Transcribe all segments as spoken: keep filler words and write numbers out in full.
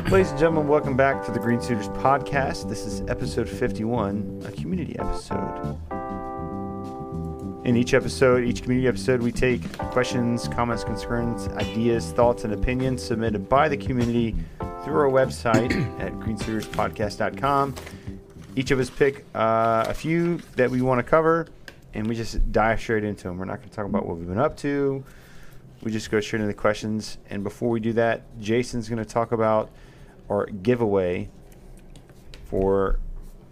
Ladies and gentlemen, welcome back to the Green Suiters Podcast. This is episode fifty-one, a community episode. In each episode, each community episode, we take questions, comments, concerns, ideas, thoughts, and opinions submitted by the community through our website at green suiters podcast dot com. Each of us pick uh, a few that we want to cover, and we just dive straight into them. We're not going to talk about what we've been up to. We just go straight into the questions. And before we do that, Jason's going to talk about our giveaway for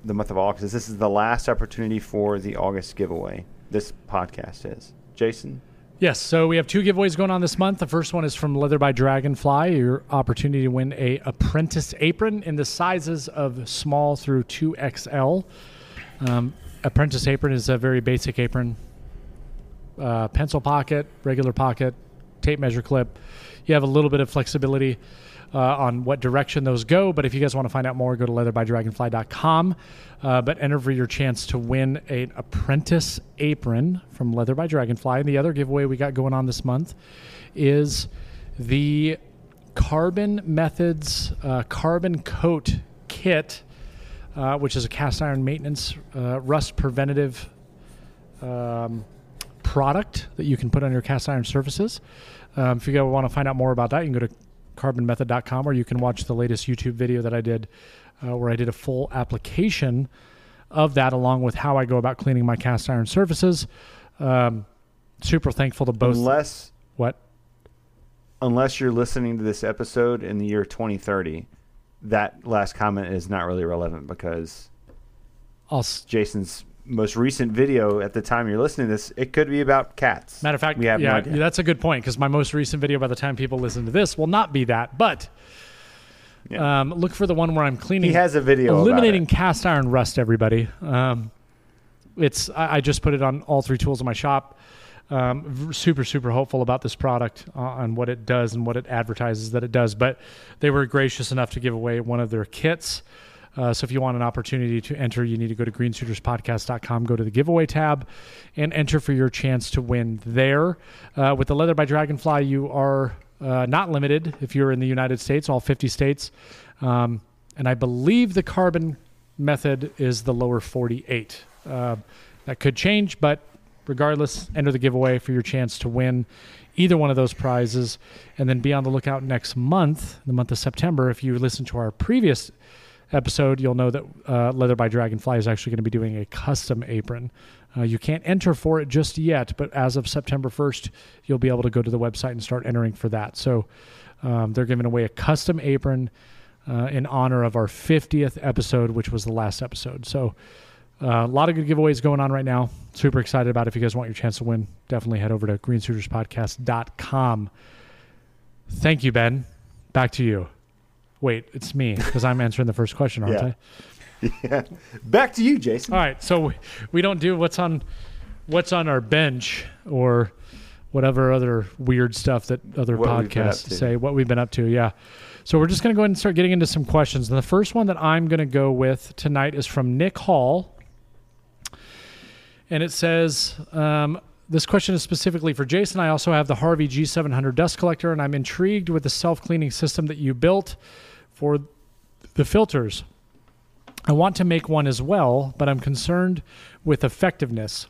the month of August. This is the last opportunity for the August giveaway. This podcast is. Jason? Yes, so we have two giveaways going on this month. The first one is from Leather by Dragonfly, your opportunity to win a apprentice apron in the sizes of small through two X L. Um, apprentice apron is a very basic apron. Uh, pencil pocket, regular pocket, tape measure clip. You have a little bit of flexibility Uh, on what direction those go, but if you guys want to find out more, go to leather by dragonfly dot com, uh, but enter for your chance to win an apprentice apron from Leather by Dragonfly. And the other giveaway we got going on this month is the Carbon Methods uh, Carbon Coat Kit, uh, which is a cast iron maintenance uh, rust preventative um, product that you can put on your cast iron surfaces. Um, if you guys want to find out more about that, you can go to Carbon Method dot com, or you can watch the latest YouTube video that I did uh, where I did a full application of that along with how I go about cleaning my cast iron surfaces. Um, super thankful to both. Unless what? Unless you're listening to this episode in the year twenty thirty, that last comment is not really relevant because I'll s- Jason's most recent video at the time you're listening to this, it could be about cats. Matter of fact, we have yeah, no idea. That's a good point because my most recent video by the time people listen to this will not be that, but yeah. um, look for the one where I'm cleaning. He has a video eliminating about it. Cast iron rust, everybody. Um, it's I, I just put it on all three tools in my shop. Um, super, super hopeful about this product uh, on what it does and what it advertises that it does, but they were gracious enough to give away one of their kits. Uh, so if you want an opportunity to enter, you need to go to green suiters podcast dot com, go to the giveaway tab, and enter for your chance to win there. Uh, with the Leather by Dragonfly, you are uh, not limited if you're in the United States, all fifty states. Um, and I believe the Carbon Method is the lower forty-eight. Uh, that could change, but regardless, enter the giveaway for your chance to win either one of those prizes. And then be on the lookout next month, the month of September, if you listen to our previous episode, you'll know that uh, Leather by Dragonfly is actually going to be doing a custom apron. Uh, you can't enter for it just yet, but as of September first, you'll be able to go to the website and start entering for that. So um, they're giving away a custom apron uh, in honor of our fiftieth episode, which was the last episode. So uh, a lot of good giveaways going on right now. Super excited about it. If you guys want your chance to win, definitely head over to green suiters podcast dot com. Thank you, Ben. Back to you. Wait, it's me because I'm answering the first question, aren't yeah. I? Yeah. Back to you, Jason. All right, so we don't do what's on what's on our bench or whatever other weird stuff that other what podcasts say, what we've been up to, yeah. So we're just going to go ahead and start getting into some questions. And the first one that I'm going to go with tonight is from Nick Hall. And it says, um, this question is specifically for Jason. I also have the Harvey G seven hundred dust collector, and I'm intrigued with the self-cleaning system that you built for the filters. I want to make one as well, but I'm concerned with effectiveness.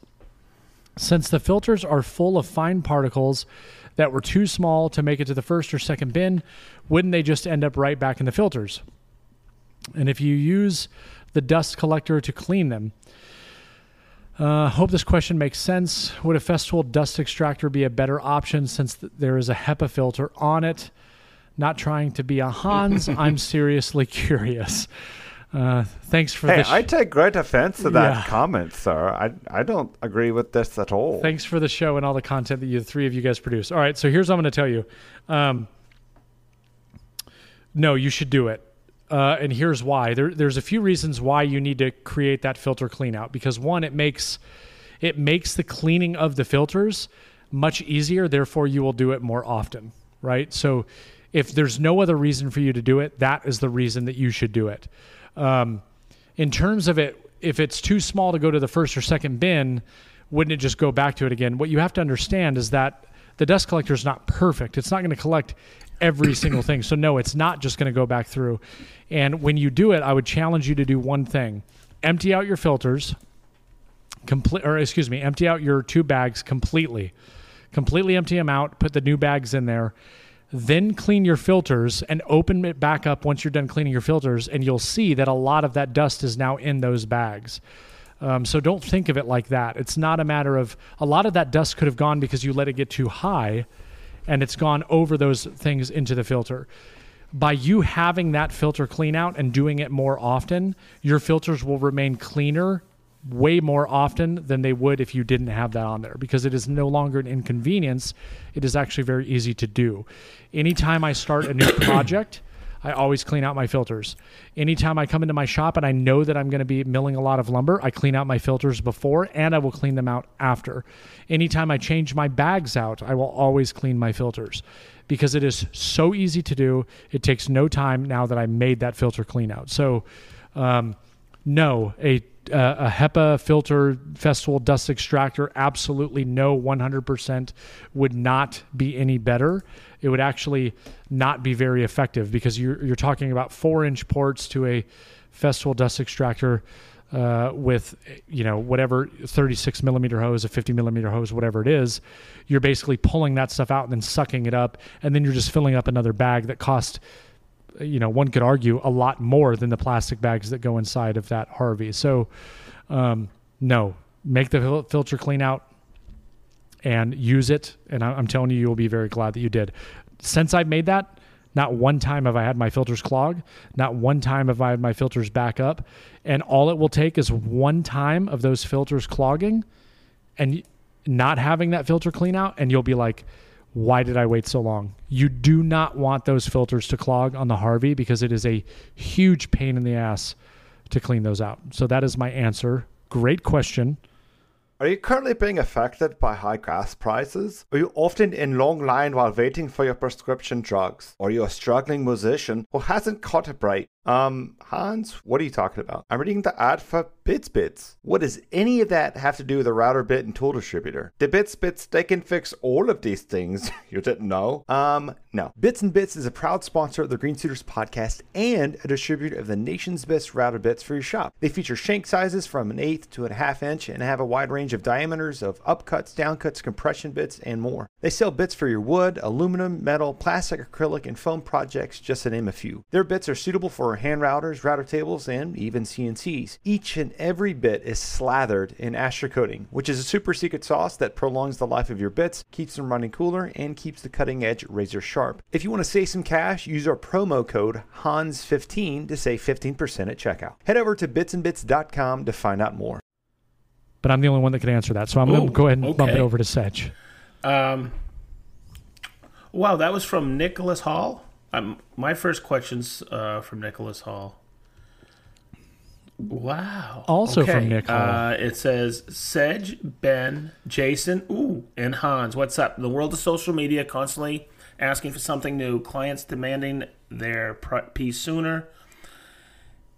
Since the filters are full of fine particles that were too small to make it to the first or second bin, wouldn't they just end up right back in the filters? And if you use the dust collector to clean them, Uh, hope this question makes sense. Would a Festool dust extractor be a better option since th- there is a HEPA filter on it? Not trying to be a Hans. I'm seriously curious. Uh, thanks for hey, the... Hey, sh- I take great offense to that yeah. comment, sir. I, I don't agree with this at all. Thanks for the show and all the content that you three of you guys produce. All right, so here's what I'm going to tell you. Um, no, you should do it. Uh, and here's why. There, there's a few reasons why you need to create that filter clean out. Because one, it makes it makes the cleaning of the filters much easier. Therefore, you will do it more often, right? So if there's no other reason for you to do it, that is the reason that you should do it. Um, in terms of it if it's too small to go to the first or second bin, wouldn't it just go back to it again? What you have to understand is that the dust collector is not perfect. It's not going to collect every single thing. So no, it's not just going to go back through. And when you do it, I would challenge you to do one thing. Empty out your filters, complete, or excuse me, empty out your two bags completely. Completely empty them out, put the new bags in there, then clean your filters and open it back up once you're done cleaning your filters, and you'll see that a lot of that dust is now in those bags. Um, so don't think of it like that. It's not a matter of, a lot of that dust could have gone because you let it get too high and it's gone over those things into the filter. By you having that filter clean out and doing it more often, your filters will remain cleaner way more often than they would if you didn't have that on there, because it is no longer an inconvenience. It is actually very easy to do. Anytime I start a new project, I always clean out my filters. Anytime I come into my shop and I know that I'm going to be milling a lot of lumber, I clean out my filters before and I will clean them out after. Anytime I change my bags out, I will always clean my filters because it is so easy to do. It takes no time now that I made that filter clean out. So um, no, a, uh, a HEPA filter, Festool dust extractor, absolutely no, one hundred percent would not be any better. It would actually not be very effective because you're, you're talking about four-inch ports to a Festool dust extractor uh, with, you know, whatever thirty-six millimeter hose, a fifty millimeter hose, whatever it is. You're basically pulling that stuff out and then sucking it up, and then you're just filling up another bag that costs, you know, one could argue a lot more than the plastic bags that go inside of that Harvey. So, um, no, make the filter clean out and use it. And I'm telling you, you'll be very glad that you did. Since I've made that, not one time have I had my filters clog. Not one time have I had my filters back up. And all it will take is one time of those filters clogging and not having that filter clean out, and you'll be like, why did I wait so long? You do not want those filters to clog on the Harvey because it is a huge pain in the ass to clean those out. So that is my answer. Great question. Are you currently being affected by high gas prices? Are you often in long line while waiting for your prescription drugs? Or are you a struggling musician who hasn't caught a break? Um, Hans, what are you talking about? I'm reading the ad for Bits Bits. What does any of that have to do with a router bit and tool distributor? The Bits Bits, they can fix all of these things. You didn't know? Um, no. Bits and Bits is a proud sponsor of the Green Suiters Podcast and a distributor of the nation's best router bits for your shop. They feature shank sizes from an eighth to a half inch and have a wide range of diameters of upcuts, downcuts, compression bits, and more. They sell bits for your wood, aluminum, metal, plastic, acrylic, and foam projects, just to name a few. Their bits are suitable for hand routers, router tables, and even C N Cs. Each and every bit is slathered in Astro Coating, which is a super secret sauce that prolongs the life of your bits, keeps them running cooler, and keeps the cutting edge razor sharp. If you want to save some cash, use our promo code Hans fifteen to save fifteen percent at checkout. Head over to bits and bits dot com to find out more. But I'm the only one that can answer that, so I'm going to go ahead and okay. bump it over to Sedge. Um, wow, that was from Nicholas Hall. Um, my first question's uh, from Nicholas Hall. Wow. Also okay. from Nick Hall. Uh, it says, Sedge, Ben, Jason, ooh, and Hans. What's up? The world of social media constantly asking for something new. Clients demanding their piece sooner.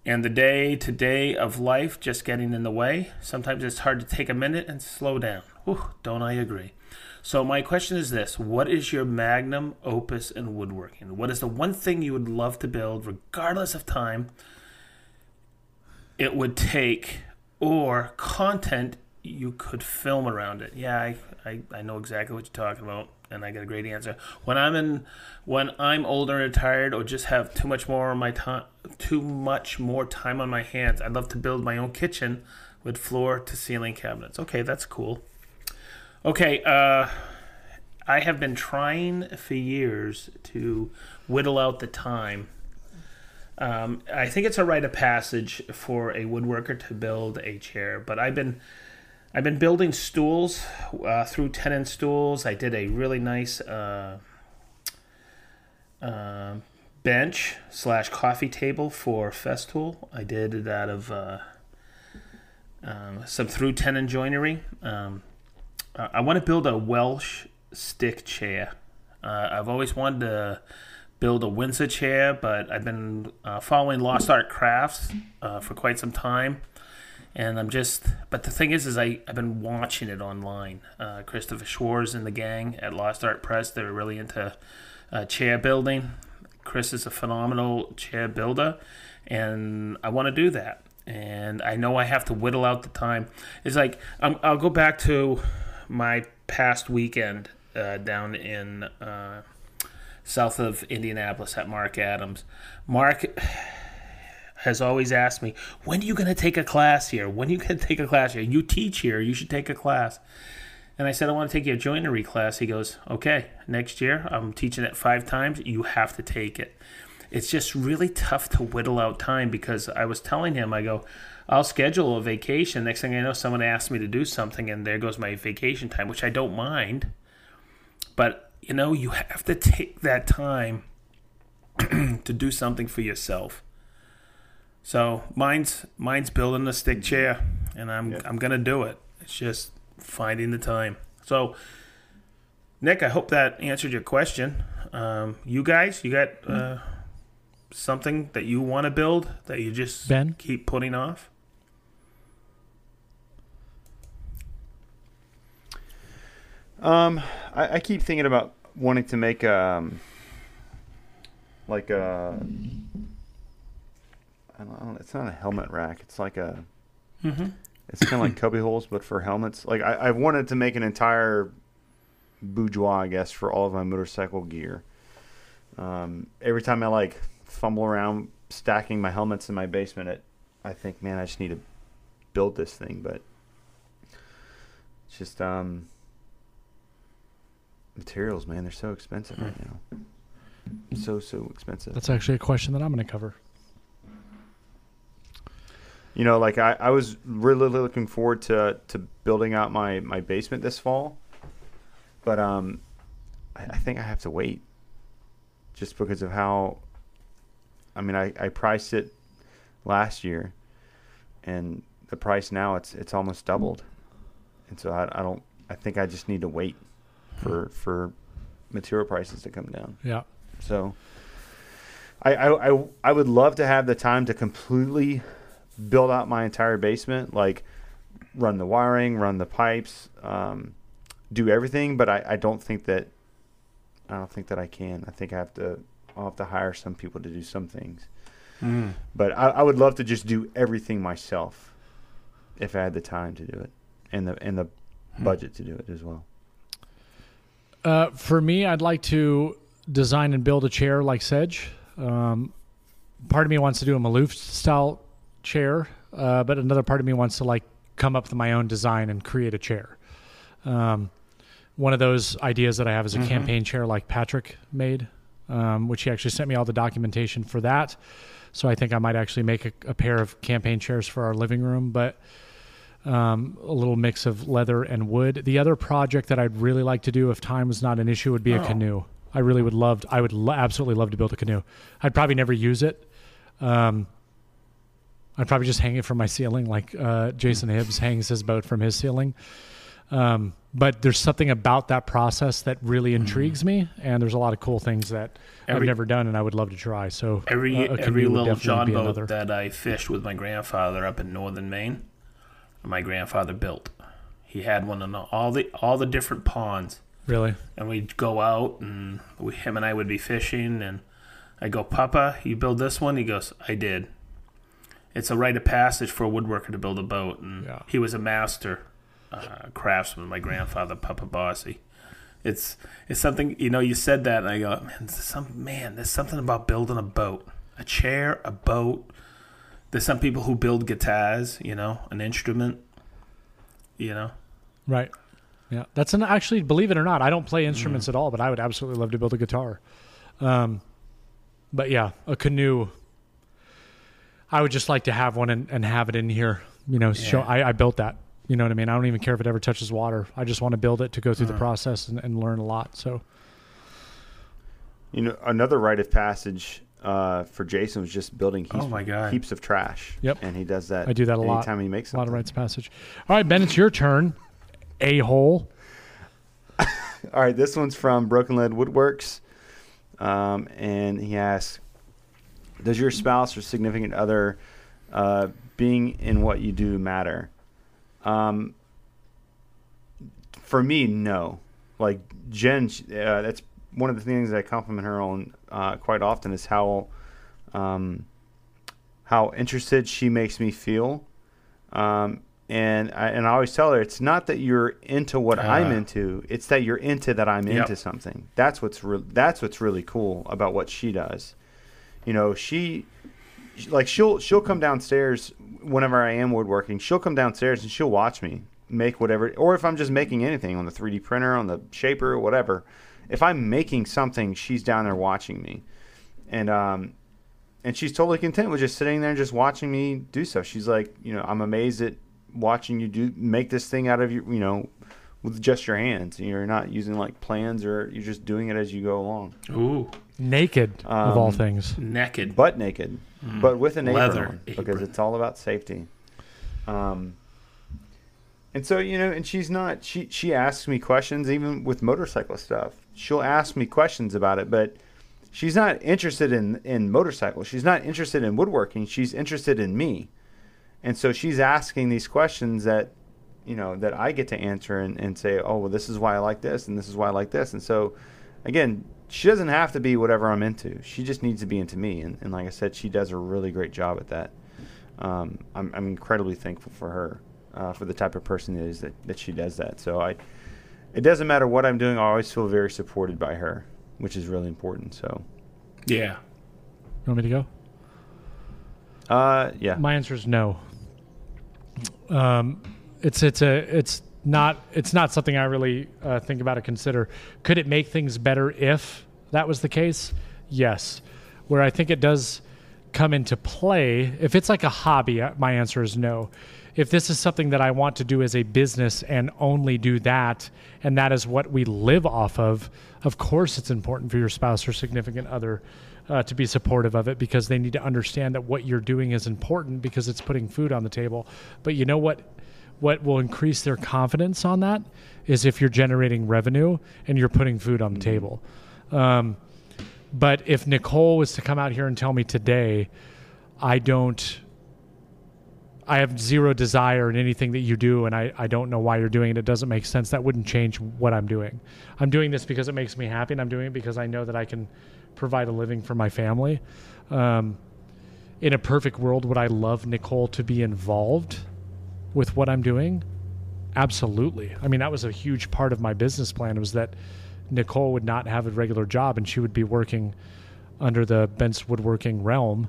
And the day-to-day of life just getting in the way. Sometimes it's hard to take a minute and slow down. Whew, don't I agree? So my question is this. What is your magnum opus in woodworking? What is the one thing you would love to build, regardless of time it would take, or content you could film around it? Yeah, I, I, I know exactly what you're talking about, and I got a great answer. When I'm in, when I'm older and retired, or just have too much more on my time, too much more time on my hands, I'd love to build my own kitchen with floor to ceiling cabinets. Okay, that's cool. Okay, uh, I have been trying for years to whittle out the time. Um, I think it's a rite of passage for a woodworker to build a chair, but I've been. I've been building stools uh, through tenon stools. I did a really nice uh, uh, bench slash coffee table for Festool. I did it out of uh, um, some through tenon joinery. Um, I want to build a Welsh stick chair. Uh, I've always wanted to build a Windsor chair, but I've been uh, following Lost Art Crafts uh, for quite some time. And I'm just, but the thing is, is I, I've been watching it online. Uh, Christopher Schwarz and the gang at Lost Art Press, they're really into uh, chair building. Chris is a phenomenal chair builder, and I want to do that. And I know I have to whittle out the time. It's like, I'm, I'll go back to my past weekend uh, down in uh, south of Indianapolis at Marc Adams. Mark has always asked me, when are you going to take a class here? When are you going to take a class here? You teach here. You should take a class. And I said, I want to take your joinery class. He goes, okay, next year I'm teaching it five times. You have to take it. It's just really tough to whittle out time, because I was telling him, I go, I'll schedule a vacation. Next thing I know, someone asked me to do something, and there goes my vacation time, which I don't mind. But, you know, you have to take that time to do something for yourself. So mine's mine's building a stick chair, and I'm yeah. I'm gonna do it. It's just finding the time. So, Nick, I hope that answered your question. Um, you guys, you got uh, something that you want to build that you just Ben? keep putting off? Um, I, I keep thinking about wanting to make um, like a. I don't, it's not a helmet rack. It's like a, mm-hmm. it's kind of like cubby holes, but for helmets. Like I, I wanted to make an entire boudoir, I guess, for all of my motorcycle gear. Um, every time I like fumble around stacking my helmets in my basement, it, I think, man, I just need to build this thing. But it's just um, materials, man. They're so expensive right now. So so expensive. That's actually a question that I'm going to cover. You know, like I, I was really looking forward to, to building out my, my basement this fall, but um, I, I think I have to wait just because of how, I mean, I, I priced it last year, and the price now, it's it's almost doubled. And so I, I don't, I think I just need to wait for, for material prices to come down. Yeah. So I, I, I, I would love to have the time to completely build out my entire basement, like run the wiring, run the pipes, um, do everything. But I, I don't think that, I don't think that I can. I think I have to, I'll have to hire some people to do some things, mm. but I, I would love to just do everything myself if I had the time to do it, and the, and the mm. budget to do it as well. Uh, for me, I'd like to design and build a chair like Sedge. Um, part of me wants to do a Maloof style chair, uh, but another part of me wants to like come up with my own design and create a chair. Um, one of those ideas that I have is a mm-hmm. campaign chair like Patrick made, um, which he actually sent me all the documentation for that. So I think I might actually make a, a pair of campaign chairs for our living room, but um, a little mix of leather and wood. The other project that I'd really like to do if time was not an issue would be oh. a canoe. I really would love, to, I would lo- absolutely love to build a canoe. I'd probably never use it. Um, I'd probably just hang it from my ceiling, like uh, Jason Hibbs hangs his boat from his ceiling. Um, but there's something about that process that really intrigues me, and there's a lot of cool things that every, I've never done and I would love to try. So every uh, every little John boat another. that I fished with my grandfather up in northern Maine, my grandfather built. He had one in all the all the different ponds. Really? And we'd go out, and we, him and I would be fishing, and I go, Papa, you build this one? He goes, I did. It's a rite of passage for a woodworker to build a boat, and yeah. he was a master uh, craftsman. My grandfather, Papa Bossy. It's it's something, you know. You said that, and I go, man, there's some man. There's something about building a boat, a chair, a boat. There's some people who build guitars, you know, an instrument, you know. Right. Yeah, that's an actually. Believe it or not, I don't play instruments mm. at all, but I would absolutely love to build a guitar. Um, but yeah, a canoe. I would just like to have one and, and have it in here, you know, yeah. show I, I built that, you know what I mean? I don't even care if it ever touches water. I just want to build it to go through uh-huh. the process and, and learn a lot. So, you know, another rite of passage uh, for Jason was just building heaps, oh my God. heaps of trash. Yep. And he does that. I do that a anytime lot. Anytime he makes something. A lot of rites of passage. All right, Ben, it's your turn. A-hole. All right. This one's from Broken Lead Woodworks. Um, and he asks, does your spouse or significant other uh, being in what you do matter? Um, for me, no. Like Jen, uh, that's one of the things that I compliment her on uh, quite often is how um, how interested she makes me feel. Um, and I, and I always tell her, it's not that you're into what uh, I'm into, it's that you're into that I'm yep. into something. That's what's re- that's what's really cool about what she does. You know, she like she'll she'll come downstairs whenever I am woodworking. She'll come downstairs and she'll watch me make whatever, or if I'm just making anything on the three D printer, on the shaper, or whatever. If I'm making something, she's down there watching me, and um, and she's totally content with just sitting there and just watching me do stuff. She's like, you know, I'm amazed at watching you do make this thing out of your, you know, with just your hands. You're not using like plans, or you're just doing it as you go along. Ooh, naked um, of all things, naked, butt naked, mm. but with an leather apron, apron, because it's all about safety. Um. And so, you know, and she's not, she, she asks me questions, even with motorcycle stuff. She'll ask me questions about it, but she's not interested in, in motorcycles. She's not interested in woodworking. She's interested in me. And so she's asking these questions that, you know, that I get to answer and, and say, oh, well, this is why I like this, and this is why I like this. And so, again, she doesn't have to be whatever I'm into. She just needs to be into me. And, and like I said, she does a really great job at that. Um, I'm, I'm incredibly thankful for her. Uh, for the type of person it is that, that she does that. So I, it doesn't matter what I'm doing, I always feel very supported by her, which is really important. So, yeah. You want me to go? Uh, yeah. My answer is no. Um, it's it's a it's not it's not something I really uh, think about or consider. Could it make things better if that was the case? Yes. Where I think it does come into play, if it's like a hobby, my answer is no. If this is something that I want to do as a business and only do that, and that is what we live off of, of course it's important for your spouse or significant other uh, to be supportive of it, because they need to understand that what you're doing is important because it's putting food on the table. But you know what? What will increase their confidence on that is if you're generating revenue and you're putting food on the table. Um, but if Nicole was to come out here and tell me today, I don't... I have zero desire in anything that you do, and I, I don't know why you're doing it. It doesn't make sense. That wouldn't change what I'm doing. I'm doing this because it makes me happy, and I'm doing it because I know that I can provide a living for my family. Um, in a perfect world, would I love Nicole to be involved with what I'm doing? Absolutely. I mean, that was a huge part of my business plan, was that Nicole would not have a regular job, and she would be working under the Bents Woodworking realm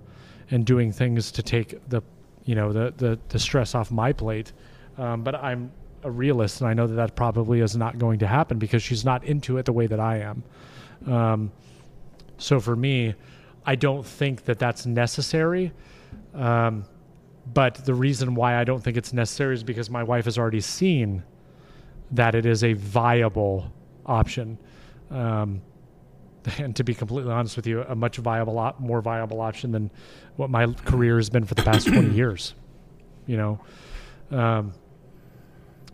and doing things to take the you know, the, the, the stress off my plate. Um, but I'm a realist, and I know that that probably is not going to happen because she's not into it the way that I am. Um, so for me, I don't think that that's necessary. Um, but the reason why I don't think it's necessary is because my wife has already seen that it is a viable option. Um, and to be completely honest with you, a much viable op- more viable option than what my career has been for the past twenty years, you know? Um,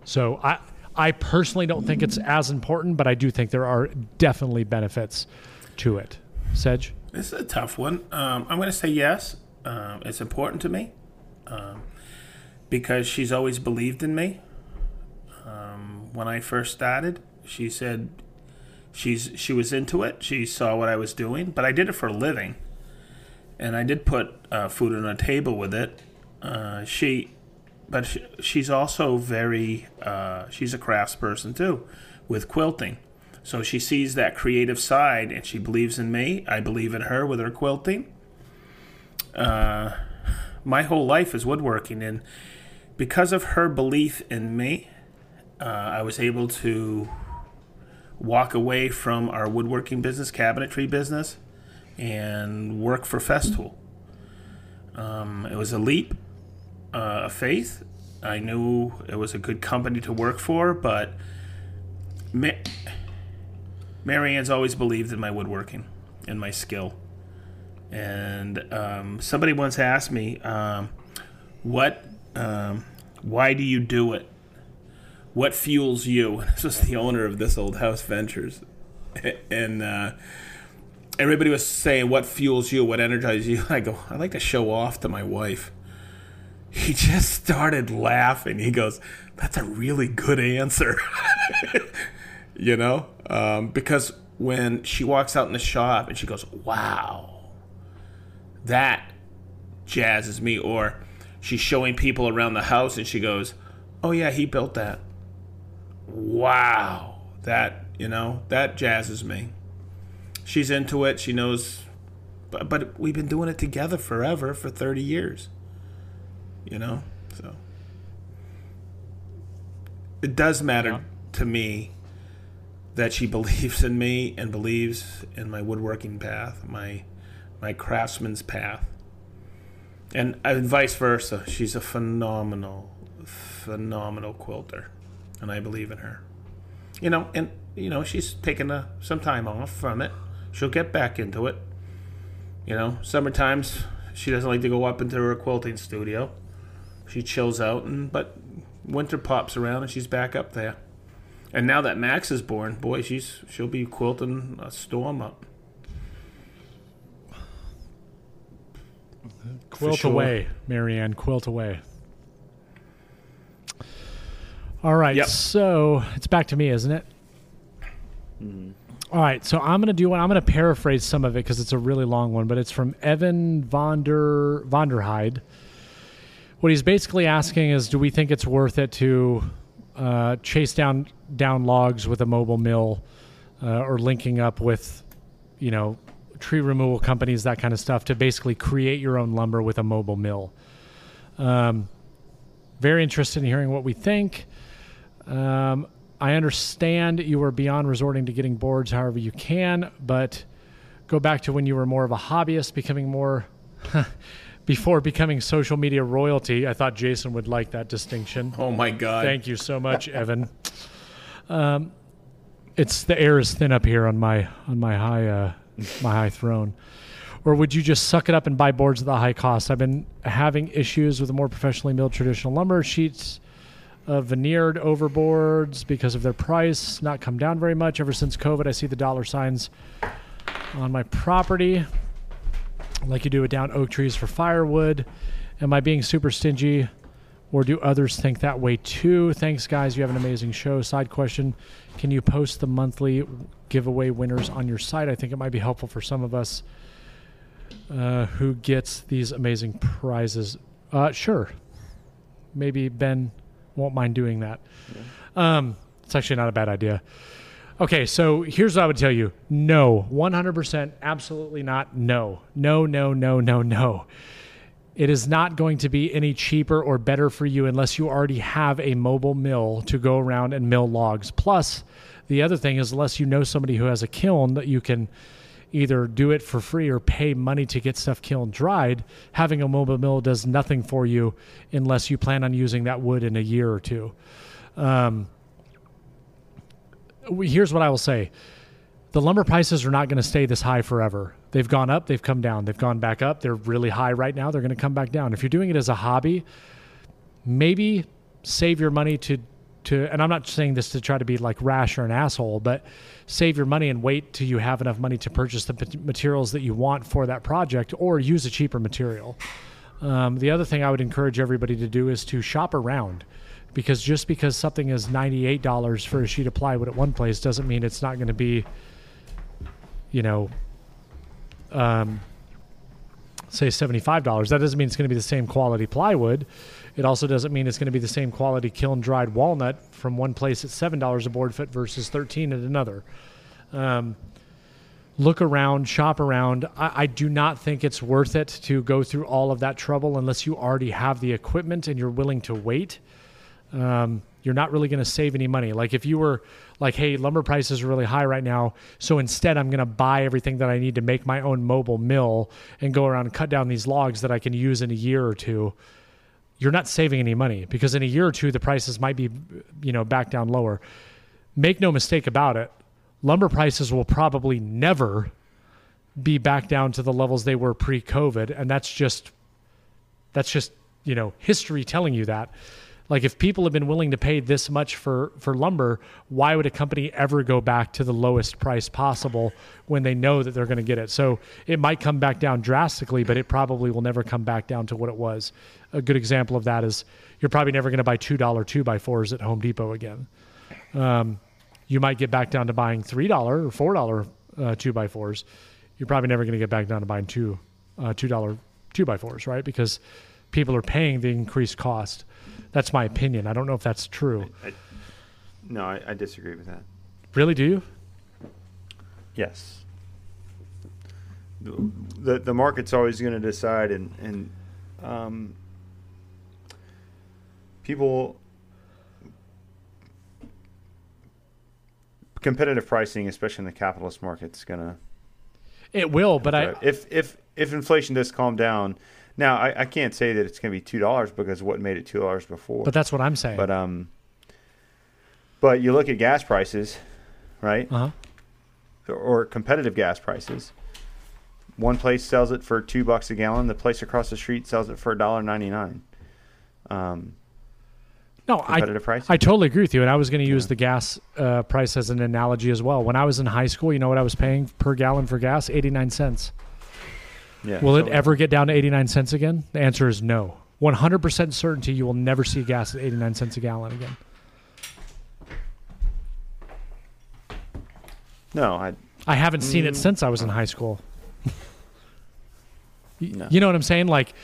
so I, I personally don't think it's as important, but I do think there are definitely benefits to it. Sedge? This is a tough one. Um, I'm going to say yes. Um, it's important to me, um, because she's always believed in me. Um, when I first started, she said, She's she was into it. She saw what I was doing, but I did it for a living, and I did put uh, food on the table with it. Uh, she, but she, she's also very uh, she's a craftsperson too, with quilting, so she sees that creative side, and she believes in me. I believe in her with her quilting. Uh, my whole life is woodworking, and because of her belief in me, uh, I was able to walk away from our woodworking business, cabinetry business, and work for Festool. Um, it was a leap uh, of faith. I knew it was a good company to work for, but Ma- Marianne's always believed in my woodworking and my skill. And um, somebody once asked me, um, "What? Um, why do you do it? What fuels you?" This was the owner of This Old House Ventures. And uh, everybody was saying, what fuels you? What energizes you? I go, I like to show off to my wife. he just started laughing. He goes, that's a really good answer. You know, um, because when she walks out in the shop and she goes, wow, that jazzes me. Or she's showing people around the house and she goes, oh, yeah, he built that. Wow. That, you know, that jazzes me. She's into it. She knows. But, but we've been doing it together forever, for thirty years. You know, so it does matter yeah. to me that she believes in me and believes in my woodworking path, my my craftsman's path. And, and vice versa. She's a phenomenal, phenomenal quilter, and I believe in her. You know, and, you know, she's taken a, some time off from it. She'll get back into it. You know, summertimes, she doesn't like to go up into her quilting studio. She chills out, and but winter pops around, and she's back up there. And now that Max is born, boy, she's she'll be quilting a storm up. Quilt sure. away, Marianne. Quilt away. All right, yep. So it's back to me, isn't it? Mm. All right, so I'm going to do one. I'm going to paraphrase some of it because it's a really long one, but it's from Evan Vonder, Vonderheide. What he's basically asking is, do we think it's worth it to uh, chase down down logs with a mobile mill uh, or linking up with, you know, tree removal companies, that kind of stuff, to basically create your own lumber with a mobile mill. Um, very interested in hearing what we think. Um, I understand you were beyond resorting to getting boards however you can, but go back to when you were more of a hobbyist, becoming more, before becoming social media royalty. I thought Jason would like that distinction. Oh my God. Thank you so much, Evan. Um, it's the air is thin up here on my, on my high, uh, my high throne. Or would you just suck it up and buy boards at the high cost? I've been having issues with the more professionally milled traditional lumber sheets of veneered overboards because of their price not come down very much ever since COVID. I see the dollar signs on my property like you do with down oak trees for firewood. Am I being super stingy, or do others think that way too? Thanks, guys. You have an amazing show. Side question. Can you post the monthly giveaway winners on your site? I think it might be helpful for some of us uh, who gets these amazing prizes. Uh, sure. Maybe Ben won't mind doing that. Yeah. Um, it's actually not a bad idea. Okay, so here's what I would tell you. No, one hundred percent, absolutely not. No, no, no, no, no, no. It is not going to be any cheaper or better for you unless you already have a mobile mill to go around and mill logs. Plus, the other thing is, unless you know somebody who has a kiln that you can either do it for free or pay money to get stuff kiln dried, having a mobile mill does nothing for you unless you plan on using that wood in a year or two. Um, here's what I will say. The lumber prices are not going to stay this high forever. They've gone up, they've come down, they've gone back up. They're really high right now. They're going to come back down. If you're doing it as a hobby, maybe save your money to, to, and I'm not saying this to try to be like rash or an asshole, but save your money and wait till you have enough money to purchase the materials that you want for that project, or use a cheaper material. Um, the other thing I would encourage everybody to do is to shop around. Because just because something is ninety-eight dollars for a sheet of plywood at one place doesn't mean it's not going to be, you know, um, say seventy-five dollars. That doesn't mean it's going to be the same quality plywood. It also doesn't mean it's going to be the same quality kiln-dried walnut from one place at seven dollars a board foot versus thirteen dollars at another. Um, look around, shop around. I, I do not think it's worth it to go through all of that trouble unless you already have the equipment and you're willing to wait. Um, you're not really going to save any money. Like if you were like, hey, lumber prices are really high right now, so instead I'm going to buy everything that I need to make my own mobile mill and go around and cut down these logs that I can use in a year or two. You're not saving any money, because in a year or two, the prices might be, you know, back down lower. Make no mistake about it. Lumber prices will probably never be back down to the levels they were pre-COVID. And that's just, that's just, you know, history telling you that. Like, if people have been willing to pay this much for, for lumber, why would a company ever go back to the lowest price possible when they know that they're going to get it? So it might come back down drastically, but it probably will never come back down to what it was. A good example of that is you're probably never going to buy two dollar two by fours at Home Depot again. Um, you might get back down to buying three dollar or four dollar uh, two by fours. You're probably never going to get back down to buying two uh, two dollar two by fours, right? Because people are paying the increased cost. That's my opinion. I don't know if that's true. I, I, no, I, I disagree with that. Really, do you? Yes. The the, the market's always going to decide, and and um, people, competitive pricing, especially in the capitalist market, is going to. It will, but I if if if inflation does calm down. Now, I, I can't say that it's going to be two dollars because what made it two dollars before? But that's what I'm saying. But um, but you look at gas prices, right? Uh huh. Or competitive gas prices. One place sells it for two bucks a gallon. The place across the street sells it for a dollar ninety nine. Um. No, I pricing. I totally agree with you, and I was going to use yeah. the gas uh, price as an analogy as well. When I was in high school, you know what I was paying per gallon for gas? Eighty nine cents. Yeah, will so it ever get down to eighty-nine cents again? The answer is no. one hundred percent certainty you will never see gas at eighty-nine cents a gallon again. No, I... I haven't mm, seen it since I was in high school. No. You know what I'm saying? Like,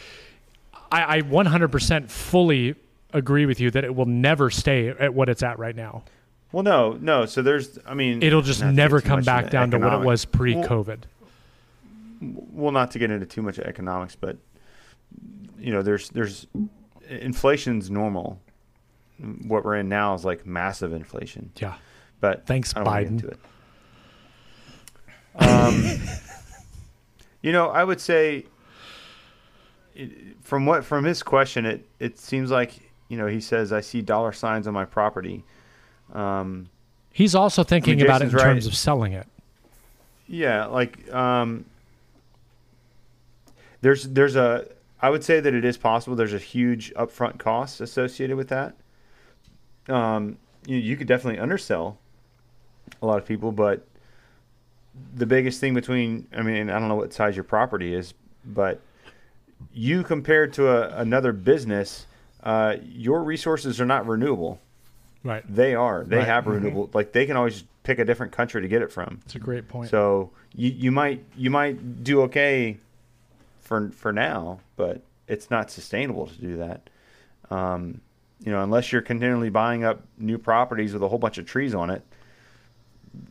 I, I one hundred percent fully agree with you that it will never stay at what it's at right now. Well, no, no. So there's, I mean... It'll just never come back down economic. to what it was pre-COVID. Well, Well, not to get into too much economics, but you know, there's there's inflation's normal. What we're in now is like massive inflation. Yeah, but thanks, I don't Biden. Get into it. Um, you know, I would say it, from what from his question, it it seems like you know he says I see dollar signs on my property. Um, He's also thinking I mean, about Jason's it in right. terms of selling it. Yeah, like. Um, There's, there's a, I would say that it is possible. There's a huge upfront cost associated with that. Um, you, you could definitely undersell a lot of people, but the biggest thing between, I mean, I don't know what size your property is, but you compared to a, another business, uh, your resources are not renewable. Right. They are. They right. have mm-hmm. renewable. Like they can always pick a different country to get it from. That's a great point. So you, you might, you might do okay. For, for now, but it's not sustainable to do that. Um, you know, unless you're continually buying up new properties with a whole bunch of trees on it,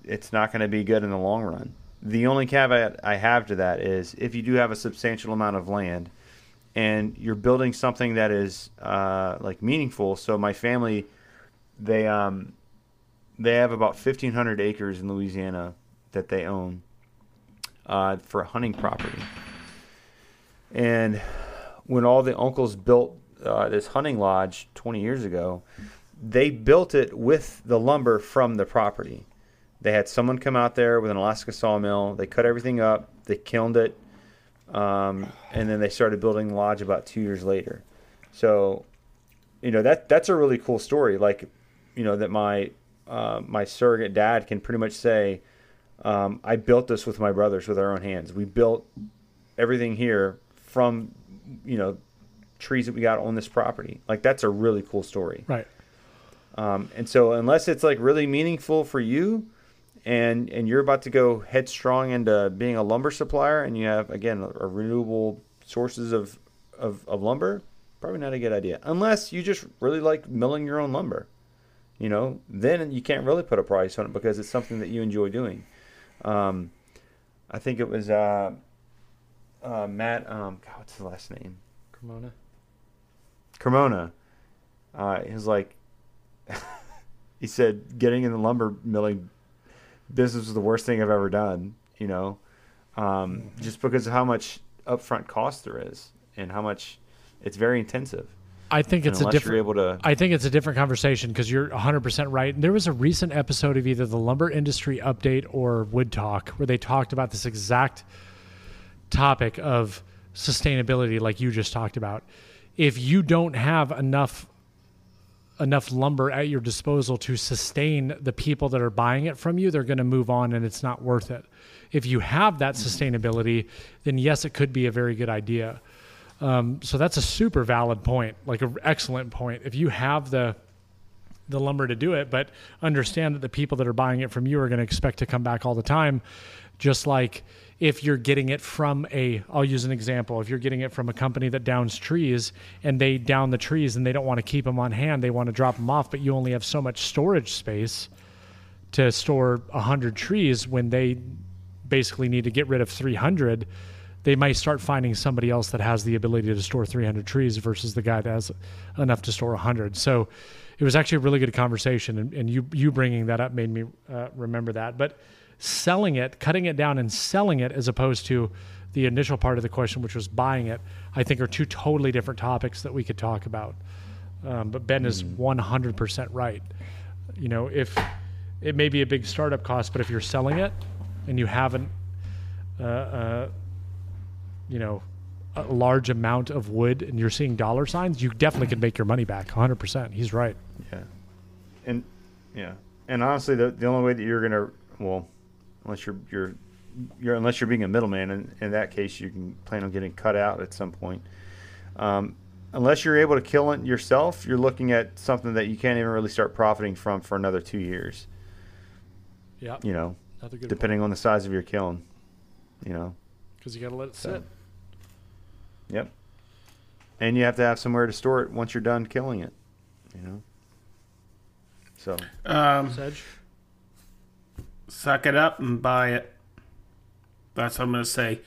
it's not going to be good in the long run. The only caveat I have to that is if you do have a substantial amount of land and you're building something that is uh, like meaningful. So my family, they um, they have about fifteen hundred acres in Louisiana that they own uh, for a hunting property. And when all the uncles built uh, this hunting lodge twenty years ago, they built it with the lumber from the property. They had someone come out there with an Alaska sawmill. They cut everything up. They kilned it. Um, and then they started building the lodge about two years later. So, you know, that that's a really cool story. Like, you know, that my uh, my surrogate dad can pretty much say, um, I built this with my brothers with our own hands. We built everything here from, you know, trees that we got on this property. Like, that's a really cool story. Right. Um, and so unless it's like really meaningful for you and, and you're about to go headstrong into being a lumber supplier and you have, again, a, a renewable sources of, of, of lumber, probably not a good idea. Unless you just really like milling your own lumber, you know, then you can't really put a price on it because it's something that you enjoy doing. Um, I think it was, uh, Uh, Matt, um, God, what's his last name? Cremona. Cremona. Uh, he was like, he said, getting in the lumber milling business was the worst thing I've ever done, you know, um, mm-hmm. just because of how much upfront cost there is and how much it's very intensive. I think it's a different. Able to, I think it's a different conversation because you're one hundred percent right. And there was a recent episode of either the Lumber Industry Update or Wood Talk where they talked about this exact topic of sustainability like you just talked about. If you don't have enough enough lumber at your disposal to sustain the people that are buying it from you, they're going to move on and it's not worth it. If you have that sustainability, then yes, it could be a very good idea. Um, so that's a super valid point, like an excellent point. If you have the the lumber to do it, but understand that the people that are buying it from you are going to expect to come back all the time, just like if you're getting it from a, I'll use an example, if you're getting it from a company that downs trees and they down the trees and they don't want to keep them on hand, they want to drop them off, but you only have so much storage space to store one hundred trees when they basically need to get rid of three hundred, they might start finding somebody else that has the ability to store three hundred trees versus the guy that has enough to store one hundred. So it was actually a really good conversation, and, and you you bringing that up made me uh, remember that. But selling it, cutting it down and selling it as opposed to the initial part of the question, which was buying it, I think are two totally different topics that we could talk about. Um, but Ben mm. is one hundred percent right. You know, if it may be a big startup cost, but if you're selling it and you haven't, uh, uh, you know, a large amount of wood and you're seeing dollar signs, you definitely can make your money back one hundred percent. He's right. Yeah. And yeah. And honestly, the, the only way that you're going to, well, unless you're, you're, you're, unless you're being a middleman, and in that case, you can plan on getting cut out at some point. Um, unless you're able to kill it yourself, you're looking at something that you can't even really start profiting from for another two years. Yeah. You know, depending point. on the size of your kiln, you know, because you got to let it so. sit. Yep. And you have to have somewhere to store it once you're done killing it, you know? So. Um, Sedge? Suck it up and buy it. That's what I'm going to say.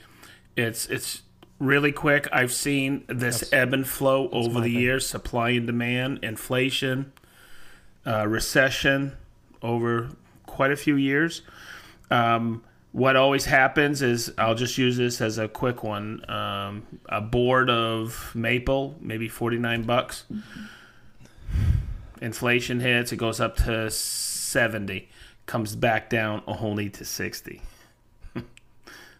It's it's really quick. I've seen this that's, ebb and flow over the thing. years, supply and demand, inflation, uh, recession over quite a few years. Um What always happens is, I'll just use this as a quick one, um, a board of maple, maybe forty-nine bucks. Inflation hits, it goes up to seventy, comes back down only to sixty.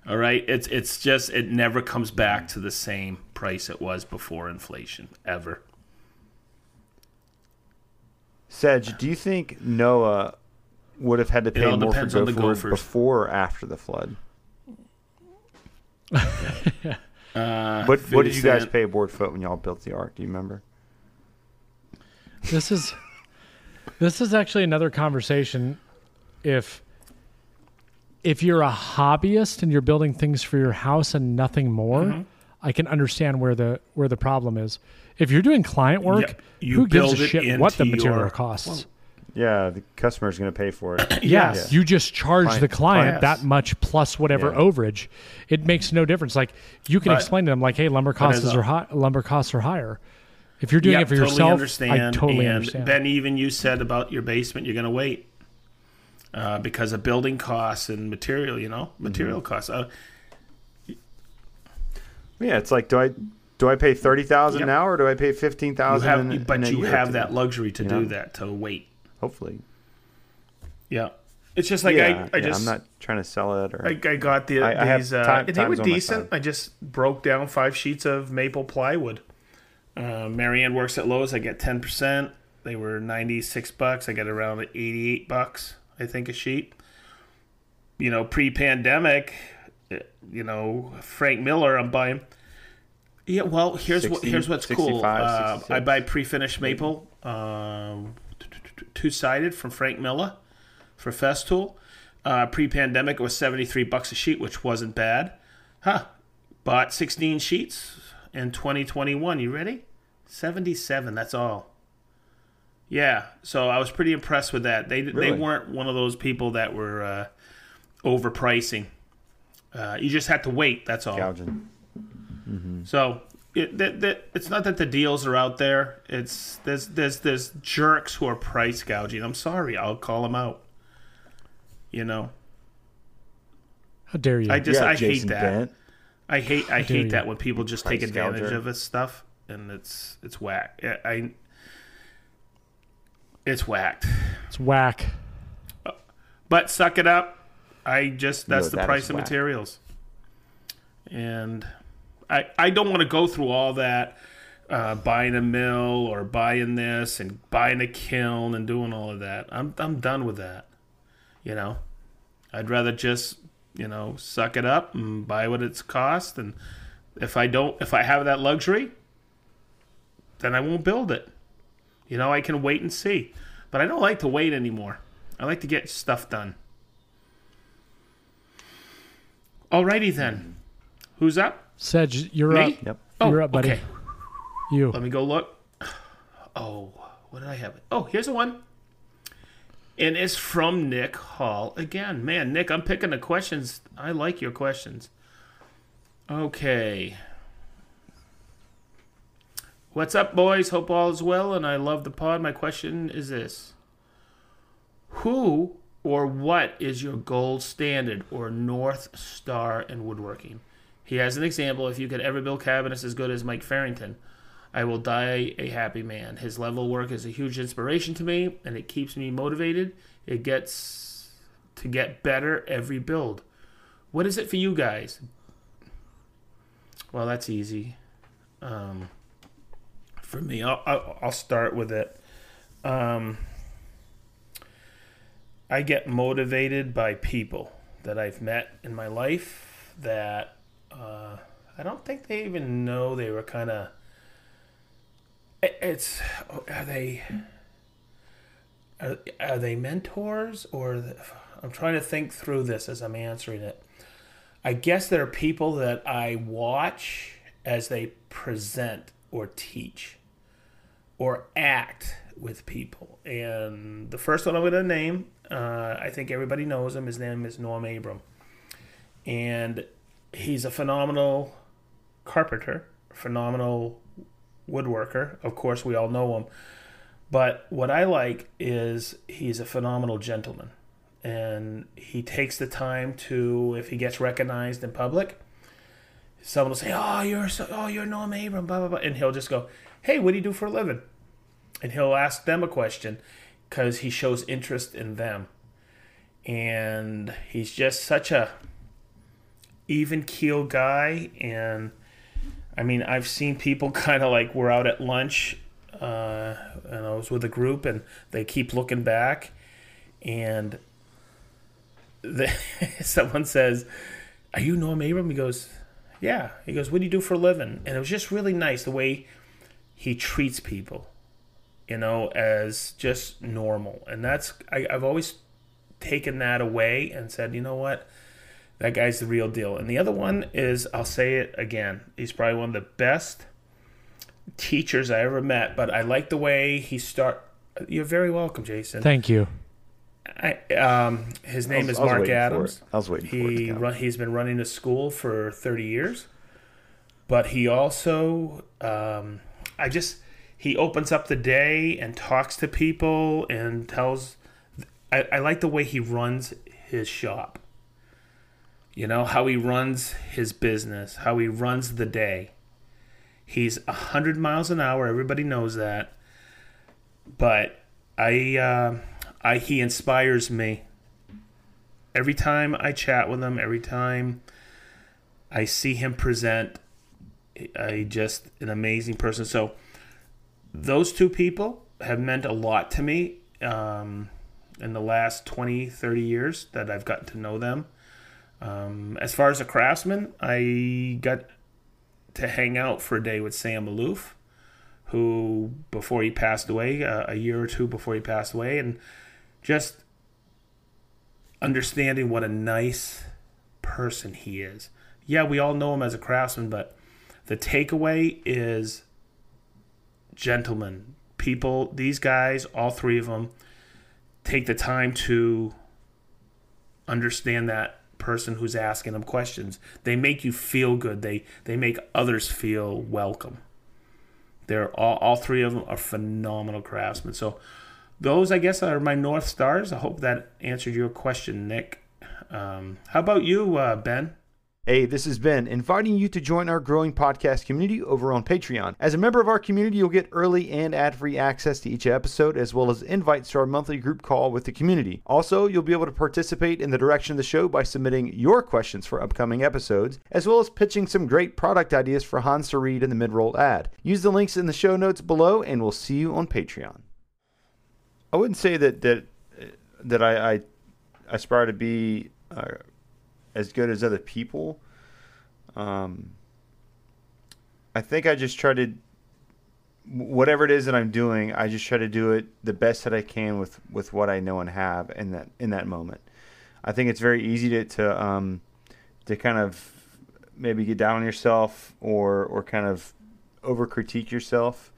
All right? It's it's just, it never comes back to the same price it was before inflation, ever. Sedge, do you think Noah would have had to pay more for go forward before or after the flood? yeah. uh, what what did you guys pay a board foot when y'all built the ark? Do you remember? This is this is actually another conversation. If if you're a hobbyist and you're building things for your house and nothing more, mm-hmm. I can understand where the where the problem is. If you're doing client work, yep. you who gives a shit what the material your, costs? Well, yeah, the customer's going to pay for it. yes, yeah. You just charge client, the client clients. that much plus whatever yeah. overage. It makes no difference. Like you can but, explain to them, like, "Hey, lumber costs are high, lumber costs are higher." If you're doing yep, it for totally yourself, understand. I totally and understand. Ben, even you said about your basement, you're going to wait uh, because of building costs and material. You know, material mm-hmm. costs. Uh, yeah, it's like, do I do I pay thirty thousand yep. now, or do I pay fifteen thousand? But in a you year have that today. luxury to yeah. do that, to wait. Hopefully. Yeah. It's just like yeah, I, I yeah, just... I'm not trying to sell it. Or I, I got the, I, these... I uh, time, they were decent. I just broke down five sheets of maple plywood. Uh, Marianne works at Lowe's. I get ten percent. They were ninety-six bucks. I got around eighty-eight bucks, I think, a sheet. You know, pre-pandemic, you know, Frank Miller, I'm buying... Yeah, well, here's, sixty, what, here's what's cool. Uh, I buy pre-finished maple. Um... Two-sided from Frank Miller for Festool. Uh, pre-pandemic, it was seventy-three bucks a sheet, which wasn't bad. Huh. Bought sixteen sheets in twenty twenty-one. You ready? seventy-seven, that's all. Yeah, so I was pretty impressed with that. They really? they weren't one of those people that were uh, overpricing. Uh, you just had to wait, that's all. Gouging. Mm-hmm. So... It, that, that, it's not that the deals are out there. It's there's there's there's jerks who are price gouging. I'm sorry, I'll call them out. You know, how dare you? I just yeah, I Jason hate that. Bent. I hate I hate you? that when people just price take advantage gouger. of this stuff, and it's it's whack. I, I it's whacked. It's whack. But suck it up. I just that's no, the that price of whack. materials. And. I, I don't want to go through all that uh, buying a mill or buying this and buying a kiln and doing all of that. I'm I'm done with that. You know, I'd rather just, you know, suck it up and buy what it's cost. And if I don't, if I have that luxury, then I won't build it. You know, I can wait and see. But I don't like to wait anymore. I like to get stuff done. Alrighty then. Who's up? Sedge, you're Me? Up. Yep. Oh, you're up, buddy. Okay. You. Let me go look. Oh, what did I have? Oh, here's the one. And it's from Nick Hall. Again, man, Nick, I'm picking the questions. I like your questions. Okay. What's up, boys? Hope all is well, and I love the pod. My question is this. Who or what is your gold standard or North Star in woodworking? He has an example. If you could ever build cabinets as good as Mike Farrington, I will die a happy man. His level of work is a huge inspiration to me, and it keeps me motivated. It gets to get better every build. What is it for you guys? Well, that's easy. Um... For me, I'll, I'll start with it. Um, I get motivated by people that I've met in my life that uh, I don't think they even know they were kind of. It's are they are, are they mentors or I'm trying to think through this as I'm answering it. I guess there are people that I watch as they present or teach. Or act with people. And the first one I'm going to name, uh, I think everybody knows him. His name is Norm Abram. And he's a phenomenal carpenter, phenomenal woodworker. Of course, we all know him. But what I like is he's a phenomenal gentleman. And he takes the time to, if he gets recognized in public, someone will say, oh, you're so, oh, you're Norm Abram, blah, blah, blah. And he'll just go, hey, what do you do for a living? And he'll ask them a question because he shows interest in them. And he's just such a even-keeled guy. And, I mean, I've seen people kind of like we're out at lunch, uh, and I was with a group, and they keep looking back. And the, someone says, are you Norm Abram? He goes, yeah. He goes, what do you do for a living? And it was just really nice the way he treats people, you know, as just normal. And that's, I, I've always taken that away and said, you know what, that guy's the real deal. And the other one is, I'll say it again, he's probably one of the best teachers I ever met, but I like the way he start. You're very welcome, Jason. Thank you. I, um, his name was, is Marc Adams. I was waiting for it. He run, he's been running a school for thirty years, but he also, um, I just, he opens up the day and talks to people and tells, I, I like the way he runs his shop, you know, how he runs his business, how he runs the day. He's a hundred miles an hour. Everybody knows that, but I, um, uh, I, he inspires me. Every time I chat with him, every time I see him present, I just an amazing person. So those two people have meant a lot to me um, in the last twenty, thirty years that I've gotten to know them. Um, as far as a craftsman, I got to hang out for a day with Sam Maloof, who before he passed away, uh, a year or two before he passed away, and just understanding what a nice person he is. Yeah, we all know him as a craftsman, but the takeaway is gentlemen. People, these guys, all three of them, take the time to understand that person who's asking them questions. They make you feel good. They they make others feel welcome. They're all, all three of them are phenomenal craftsmen. So those, I guess, are my North Stars. I hope that answered your question, Nick. Um, how about you, uh, Ben? Hey, this is Ben, inviting you to join our growing podcast community over on Patreon. As a member of our community, you'll get early and ad-free access to each episode, as well as invites to our monthly group call with the community. Also, you'll be able to participate in the direction of the show by submitting your questions for upcoming episodes, as well as pitching some great product ideas for Hans to read in the mid-roll ad. Use the links in the show notes below, and we'll see you on Patreon. I wouldn't say that that, that I, I aspire to be... Uh, as good as other people. Um, I think I just try to, whatever it is that I'm doing, I just try to do it the best that I can with, with what I know and have in that, in that moment. I think it's very easy to, to, um, to kind of maybe get down on yourself or, or kind of over critique yourself.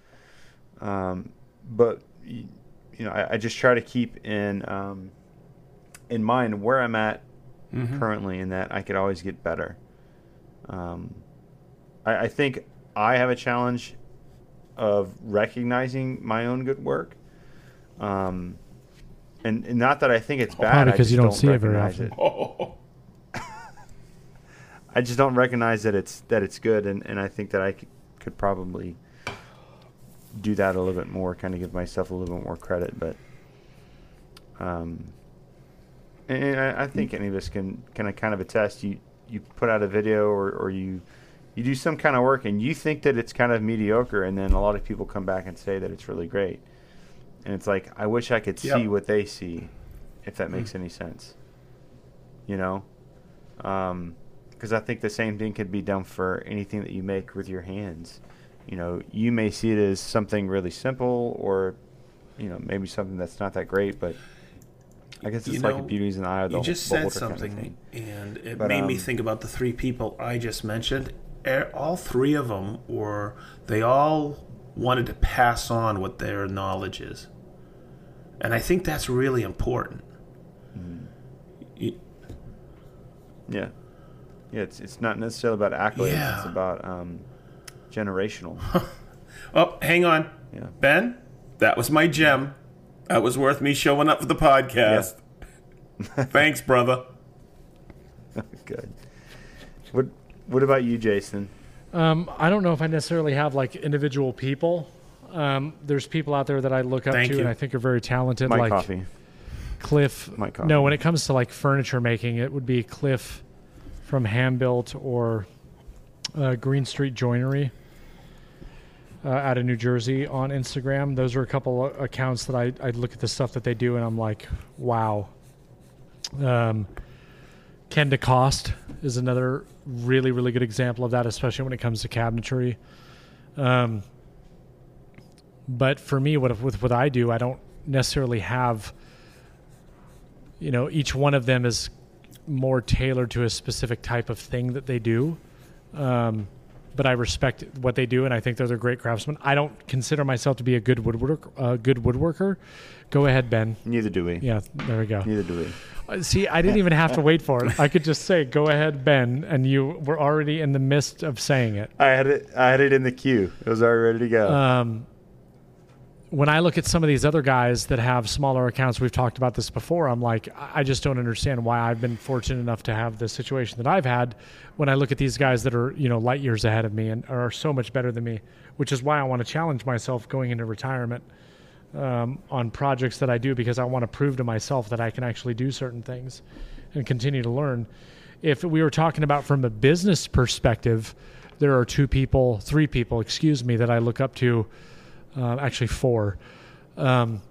Um, but you know, I, I just try to keep in, um, in mind where I'm at, Mm-hmm. currently, in that I could always get better. Um, I, I think I have a challenge of recognizing my own good work, um, and, and not that I think it's bad. Oh, because I just you don't, don't see it very often. It. Oh. I just don't recognize that it's that it's good, and, and I think that I could, could probably do that a little bit more, kind of give myself a little bit more credit, but. Um, And I think any of us can, can kind of attest. You you put out a video or, or you you do some kind of work and you think that it's kind of mediocre, and then a lot of people come back and say that it's really great. And it's like, I wish I could yep. see what they see, if that makes mm. any sense. You know? Because um, I think the same thing could be done for anything that you make with your hands. You know, you may see it as something really simple, or, you know, maybe something that's not that great, but... I guess it's you like know, beauty's in the eye of the You just said something, kind of and it but, made um, me think about the three people I just mentioned. All three of them were, they all wanted to pass on what their knowledge is. And I think that's really important. Mm. You, yeah. Yeah, it's it's not necessarily about accolades. Yeah. It's about um, generational. Oh, hang on. Yeah. Ben, that was my gem. That was worth me showing up for the podcast. Yeah. Thanks, brother. Good. What What about you, Jason? Um, I don't know if I necessarily have like individual people. Um, there's people out there that I look up Thank to you. and I think are very talented, Mike like Coffey. Cliff. Mike Coffey. No, when it comes to like furniture making, it would be Cliff from Handbuilt or uh, Green Street Joinery. Uh, out of New Jersey on Instagram. Those are a couple of accounts that I I look at the stuff that they do and I'm like, wow. Um, Ken DeCoste is another really, really good example of that, especially when it comes to cabinetry. Um, but for me, what with what I do, I don't necessarily have, you know, each one of them is more tailored to a specific type of thing that they do. Um But I respect what they do, and I think those are great craftsmen. I don't consider myself to be a good woodworker. Uh, good woodworker. Go ahead, Ben. Neither do we. Yeah, there we go. Neither do we. Uh, see, I didn't even have to wait for it. I could just say, "Go ahead, Ben," and you were already in the midst of saying it. I had it. I had it in the queue. It was already ready to go. Um, when I look at some of these other guys that have smaller accounts, we've talked about this before, I'm like, I just don't understand why I've been fortunate enough to have the situation that I've had when I look at these guys that are, you know, light years ahead of me and are so much better than me, which is why I want to challenge myself going into retirement um, on projects that I do, because I want to prove to myself that I can actually do certain things and continue to learn. If we were talking about from a business perspective, there are two people, three people, excuse me, that I look up to. Uh, actually four, um,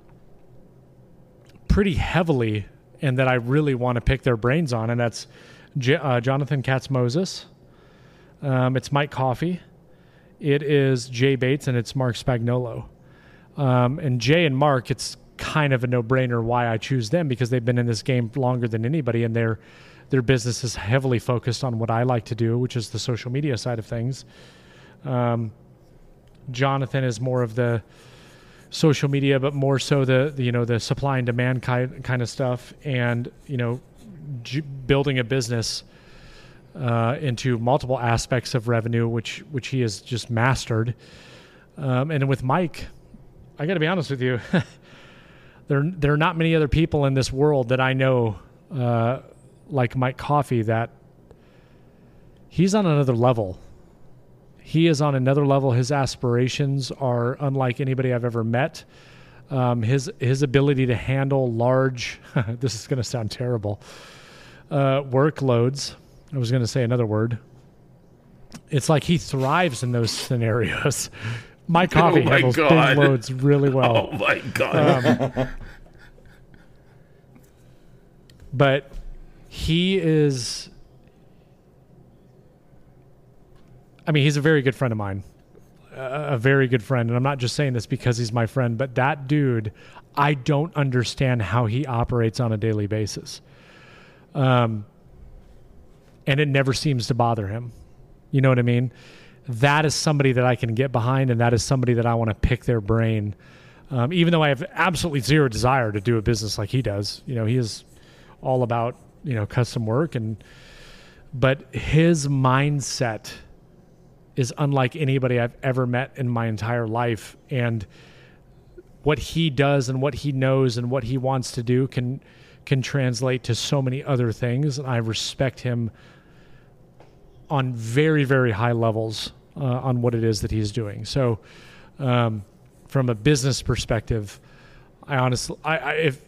pretty heavily, and that I really want to pick their brains on, and that's J- uh, Jonathan Katz-Moses. Um, it's Mike Coffey. It is Jay Bates, and it's Mark Spagnuolo. Um, and Jay and Mark, it's kind of a no-brainer why I choose them, because they've been in this game longer than anybody, and their their business is heavily focused on what I like to do, which is the social media side of things. Um Jonathan is more of the social media, but more so the, the you know, the supply and demand kind, kind of stuff, and, you know, g- building a business uh, into multiple aspects of revenue, which, which he has just mastered. Um, and with Mike, I got to be honest with you, there, there are not many other people in this world that I know uh, like Mike Coffey that he's on another level. He is on another level. His aspirations are unlike anybody I've ever met. Um, his his ability to handle large, this is going to sound terrible, uh, workloads. I was going to say another word. It's like he thrives in those scenarios. Mike Coffey oh handles God. big loads really well. Oh, my God. Um, but he is... I mean, he's a very good friend of mine, a very good friend. And I'm not just saying this because he's my friend, but that dude, I don't understand how he operates on a daily basis. Um, and it never seems to bother him. You know what I mean? That is somebody that I can get behind. And that is somebody that I want to pick their brain. Um, even though I have absolutely zero desire to do a business like he does, you know, he is all about, you know, custom work and, but his mindset is unlike anybody I've ever met in my entire life. And what he does and what he knows and what he wants to do can can translate to so many other things. And I respect him on very, very high levels uh, on what it is that he's doing. So um, from a business perspective, I honestly, I, I, if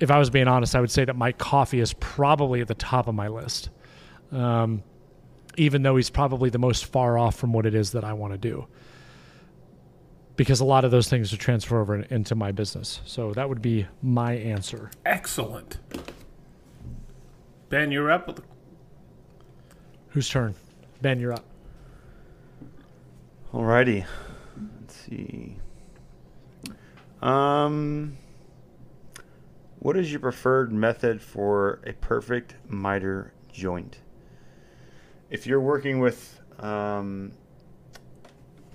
if I was being honest, I would say that Mike Coffey is probably at the top of my list. Um even though he's probably the most far off from what it is that I want to do. Because a lot of those things are transfer over into my business. So that would be my answer. Excellent. Ben, you're up. Whose turn? Ben, you're up. All righty. Let's see. Um, what is your preferred method for a perfect miter joint? If you're working with um,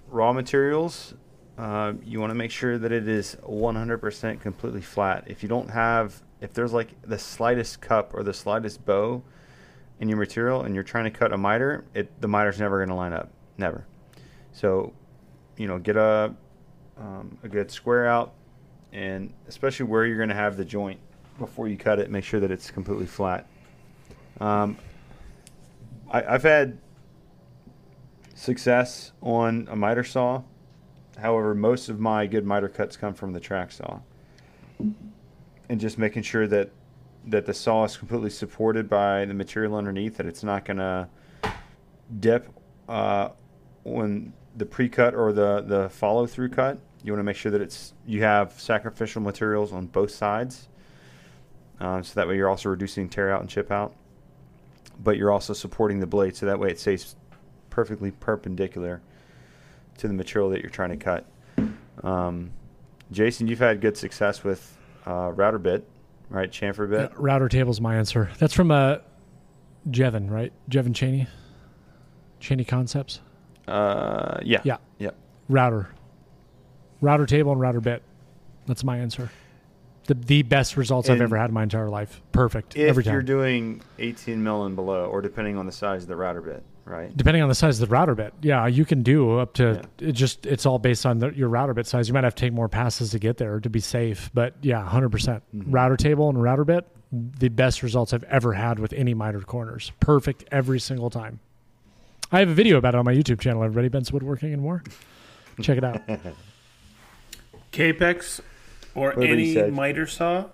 raw materials, uh, you want to make sure that it is one hundred percent completely flat. If you don't have, if there's like the slightest cup or the slightest bow in your material and you're trying to cut a miter, it the miter's never going to line up. Never. So, you know, get a, um, a good square out, and especially where you're going to have the joint before you cut it, make sure that it's completely flat. Um, I've had success on a miter saw. However, most of my good miter cuts come from the track saw. And just making sure that, that the saw is completely supported by the material underneath, that it's not going to dip uh, when the pre-cut or the, the follow-through cut. You want to make sure that it's you have sacrificial materials on both sides. Um, so that way you're also reducing tear out and chip out. But you're also supporting the blade, so that way it stays perfectly perpendicular to the material that you're trying to cut. Um, Jason, you've had good success with uh, router bit, right? Chamfer bit. Yeah, router table's my answer. That's from uh, Jevin, right? Jevin Cheney? Cheney Concepts? Uh, yeah. Yeah. Yeah. Router. Router table and router bit. That's my answer. The, the best results and I've ever had in my entire life. Perfect. If every time. You're doing eighteen mil and below, or depending on the size of the router bit, right? Depending on the size of the router bit. Yeah, you can do up to yeah. it just it's all based on the, your router bit size. You might have to take more passes to get there to be safe. But yeah, one hundred percent. Mm-hmm. Router table and router bit, the best results I've ever had with any mitered corners. Perfect every single time. I have a video about it on my YouTube channel, everybody. Bents Woodworking and more. Check it out. Kapex. Or what any miter saw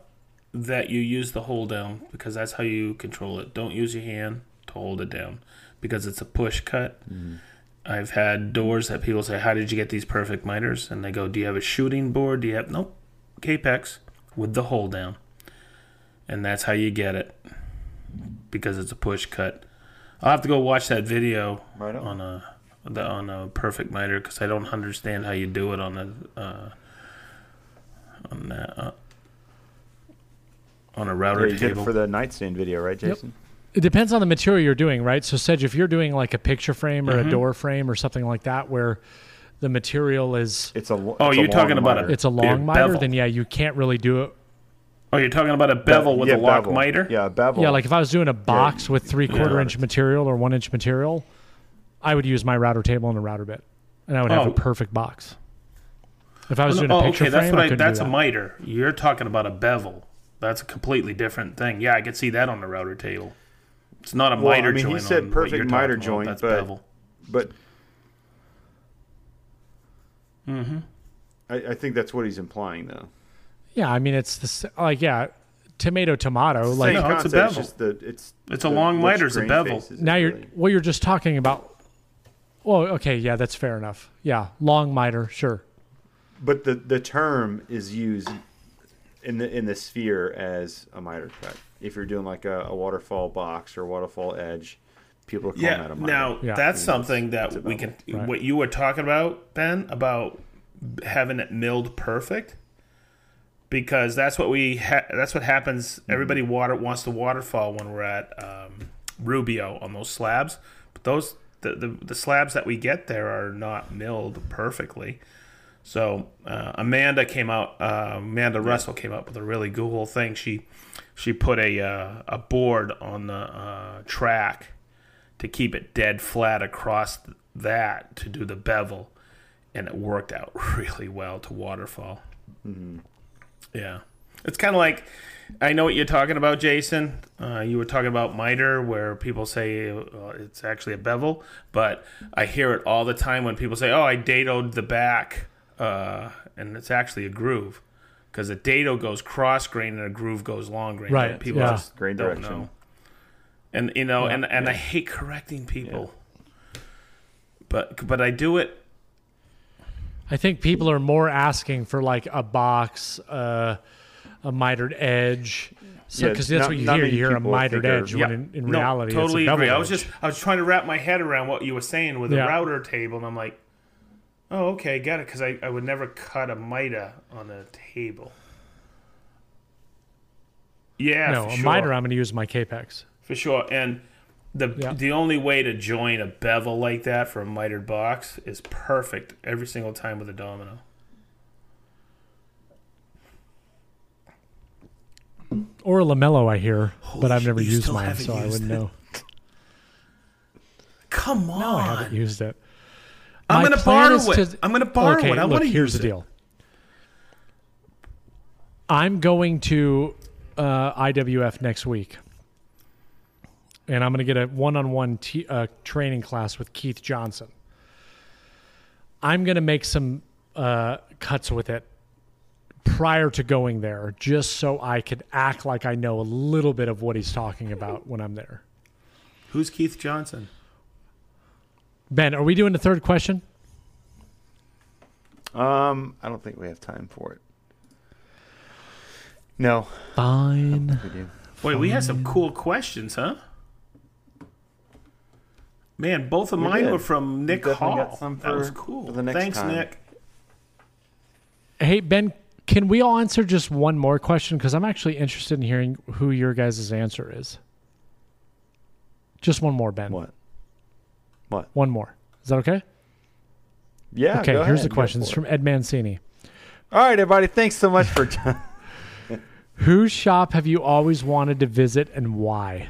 that you use the hold down, because that's how you control it. Don't use your hand to hold it down because it's a push cut. Mm-hmm. I've had doors that people say, how did you get these perfect miters? And they go, do you have a shooting board? Do you have... Nope. Kapex with the hold down. And that's how you get it because it's a push cut. I'll have to go watch that video right on. on a the, on a perfect miter because I don't understand how you do it on a... Uh, On that, uh, on a router yeah, you table did for the nightstand video, right, Jason? Yep. It depends on the material you're doing, right? So, Sedge, if you're doing like a picture frame or mm-hmm. a door frame or something like that, where the material is it's a it's oh, you're a talking about miter. A, it's a long miter, then yeah, you can't really do it. Oh, you're talking about a bevel Be- with yeah, a lock bevel. miter? Yeah, a bevel. Yeah, like if I was doing a box yeah. with three quarter yeah. inch material or one inch material, I would use my router table and a router bit, and I would oh. have a perfect box. If I was doing oh, a picture okay, frame, that's what I, I that's that. a miter. You're talking about a bevel. That's a completely different thing. Yeah, I could see that on the router table. It's not a well, miter I mean, joint. He said perfect miter joint. That's but, bevel. But mm-hmm. I, I think that's what he's implying, though. Yeah, I mean, it's this, like, yeah, tomato, tomato. Like, no, it's a bevel. It's, just the, it's, it's the, a long miter. It's a bevel. Now you're, really... well, you're just talking about, well, okay, yeah, that's fair enough. Yeah, long miter, sure. But the, the term is used in the in the sphere as a miter cut. If you're doing like a, a waterfall box or waterfall edge, people call yeah, that a miter. Now, yeah. that's and something that's, that that's we can, right. what you were talking about, Ben, about having it milled perfect, because that's what we ha- that's what happens. Everybody water wants the waterfall when we're at um, Rubio on those slabs, but those the, the the slabs that we get there are not milled perfectly. So uh, Amanda came out. Uh, Amanda Russell came up with a really cool thing. She she put a uh, a board on the uh, track to keep it dead flat across that to do the bevel, and it worked out really well to waterfall. Mm-hmm. Yeah, it's kind of like, I know what you're talking about, Jason. Uh, you were talking about miter, where people say uh, it's actually a bevel, but I hear it all the time when people say, "Oh, I datoed the back." Uh, and it's actually a groove, because a dado goes cross grain and a groove goes long grain. Right. People yeah. just grain don't direction. Know. And you know, yeah, and, and yeah. I hate correcting people, yeah. but but I do it. I think people are more asking for like a box, uh, a mitered edge, because so, yeah, that's not, what you hear. You hear a mitered edge yeah. when in, in no, reality, totally it's a agree. Edge. I was just I was trying to wrap my head around what you were saying with yeah. a router table, and I'm like. Oh, okay, got it, because I, I would never cut a miter on a table. Yeah, no, for sure. No, a miter, I'm going to use my Kapex. For sure, and the yeah. the only way to join a bevel like that for a mitered box is perfect every single time with a domino. Or a lamello, I hear, Holy but I've never used mine, so used I wouldn't it. Know. Come on. No, I haven't used it. I'm going to borrow it. I'm going to borrow it. I want to use it. Here's the deal. I'm going to uh, I W F next week, and I'm going to get a one-on-one t- uh, training class with Keith Johnson. I'm going to make some uh, cuts with it prior to going there, just so I could act like I know a little bit of what he's talking about when I'm there. Who's Keith Johnson? Ben, are we doing the third question? Um, I don't think we have time for it. No. Fine. We do. Wait, Fine. We had some cool questions, huh? Man, both of we mine did. Were from Nick Hall. Got some for, that was cool. For the next Thanks, time. Nick. Hey, Ben, can we all answer just one more question? Because I'm actually interested in hearing who your guys' answer is. Just one more, Ben. What? What? One more. Is that okay? Yeah. Okay, here's the question. It's from Ed Mancini. All right, everybody. Thanks so much for time. Whose shop have you always wanted to visit and why?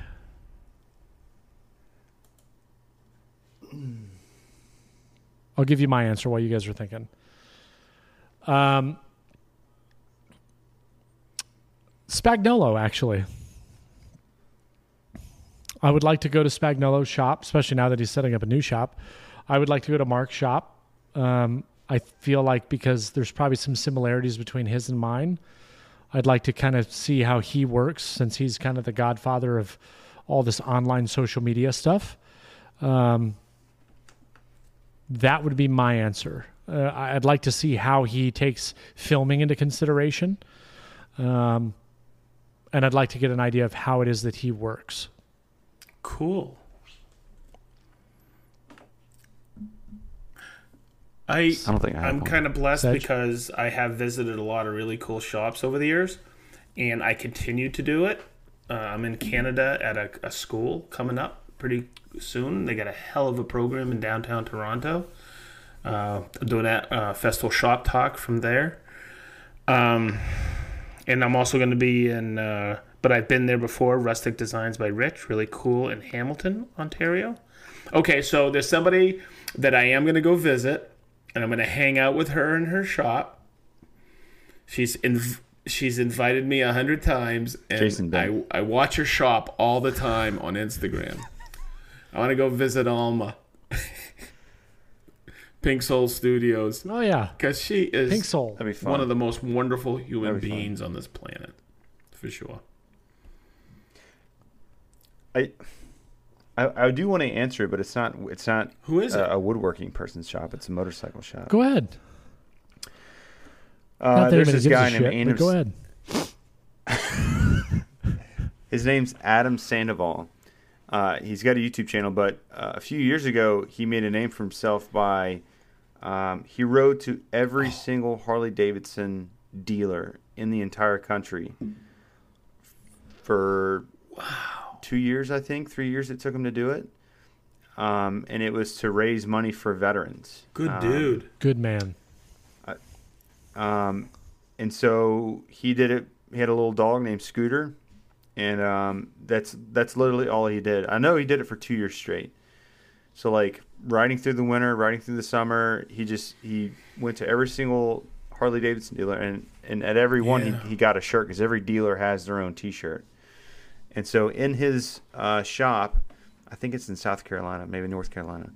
I'll give you my answer while you guys are thinking. Um, Spagnuolo, actually. I would like to go to Spagnuolo's shop, especially now that he's setting up a new shop. I would like to go to Mark's shop. Um, I feel like because there's probably some similarities between his and mine, I'd like to kind of see how he works, since he's kind of the godfather of all this online social media stuff. Um, that would be my answer. Uh, I'd like to see how he takes filming into consideration. Um, and I'd like to get an idea of how it is that he works. Cool. I, I don't think I I'm kind of blessed Sedge. Because I have visited a lot of really cool shops over the years, and I continue to do it. Uh, I'm in Canada at a, a school coming up pretty soon. They got a hell of a program in downtown Toronto. Uh, I'm doing that uh, Festool Shop Talk from there. Um, and I'm also going to be in... Uh, But I've been there before. Rustic Designs by Rich, really cool, in Hamilton, Ontario. Okay, so there's somebody that I am going to go visit, and I'm going to hang out with her in her shop. She's in she's invited me a hundred times, and Jason, I, I watch her shop all the time on Instagram. I want to go visit Alma. Pink Soul Studios. Oh, yeah. Because she is Pink Soul. one of the most wonderful human be beings fun. on this planet, for sure. I... I, I do want to answer it, but it's not it's not Who is a, it? a woodworking person's shop. It's a motorcycle shop. Go ahead. Uh, there's this guy named shit, Anderson. Go ahead. His name's Adam Sandoval. Uh, he's got a YouTube channel, but uh, a few years ago, he made a name for himself by um, he rode to every oh. single Harley Davidson dealer in the entire country for wow. two years, I think, three years it took him to do it. Um, and it was to raise money for veterans. Good um, dude. Good man. Uh, um, and so he did it. He had a little dog named Scooter. And um, that's that's literally all he did. I know he did it for two years straight. So, like, riding through the winter, riding through the summer, he just he went to every single Harley Davidson dealer. And, and at every yeah. one, he, he got a shirt because every dealer has their own T-shirt. And so in his uh, shop, I think it's in South Carolina, maybe North Carolina,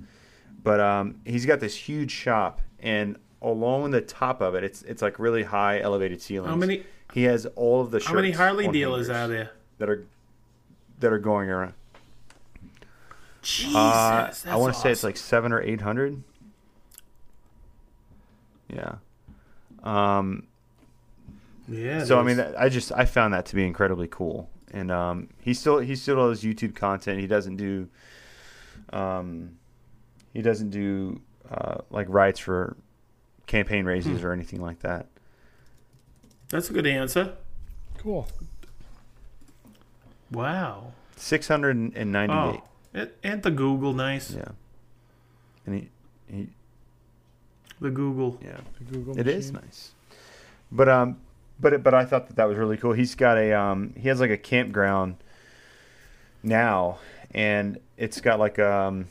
but um, he's got this huge shop, and along the top of it, it's it's like really high elevated ceilings. How many? He has all of the shirts. How many Harley dealers are there that are that are going around? Jesus, uh, that's I want to awesome. say it's like seven or eight hundred. Yeah. Um, yeah. So I mean, I just I found that to be incredibly cool. And um, he still he still does YouTube content. He doesn't do, um, he doesn't do uh, like rides for campaign raises hmm. or anything like that. That's a good answer. Cool. Wow. Six hundred and ninety-eight. Oh, and the Google, nice. Yeah. And he, he the Google. Yeah. The Google machine. It is nice, but um. But but I thought that that was really cool. He's got a um he has like a campground now, and it's got like um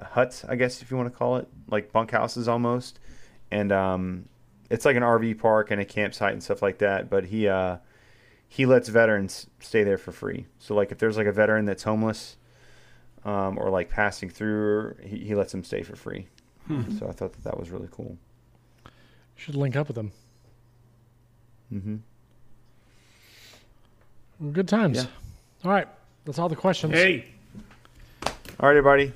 huts, I guess if you want to call it, like bunkhouses almost, and um it's like an R V park and a campsite and stuff like that. But he uh he lets veterans stay there for free. So like if there's like a veteran that's homeless um or like passing through, he, he lets them stay for free. Hmm. So I thought that that was really cool. Should link up with them. Mm-hmm. Good times. Yeah. All right. That's all the questions. Hey. All right, everybody.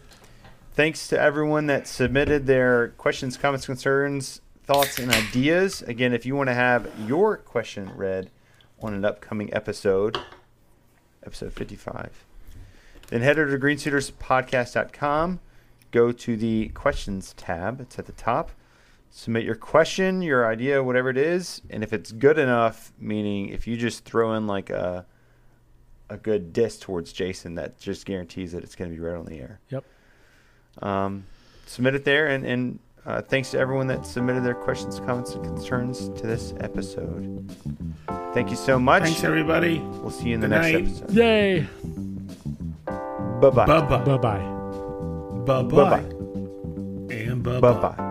Thanks to everyone that submitted their questions, comments, concerns, thoughts, and ideas. Again, if you want to have your question read on an upcoming episode, episode fifty-five, then head over to green suiters podcast dot com. Go to the questions tab. It's at the top. Submit your question, your idea, whatever it is, and if it's good enough, meaning if you just throw in like a a good diss towards Jason, that just guarantees that it's going to be read right on the air. Yep. Um, submit it there, and, and uh, thanks to everyone that submitted their questions, comments, and concerns to this episode. Thank you so much. Thanks, everybody. We'll see you in the good next night. episode. Yay. Bye-bye. Bye-bye. Bye-bye. Bye-bye. And bye-bye. Bye-bye.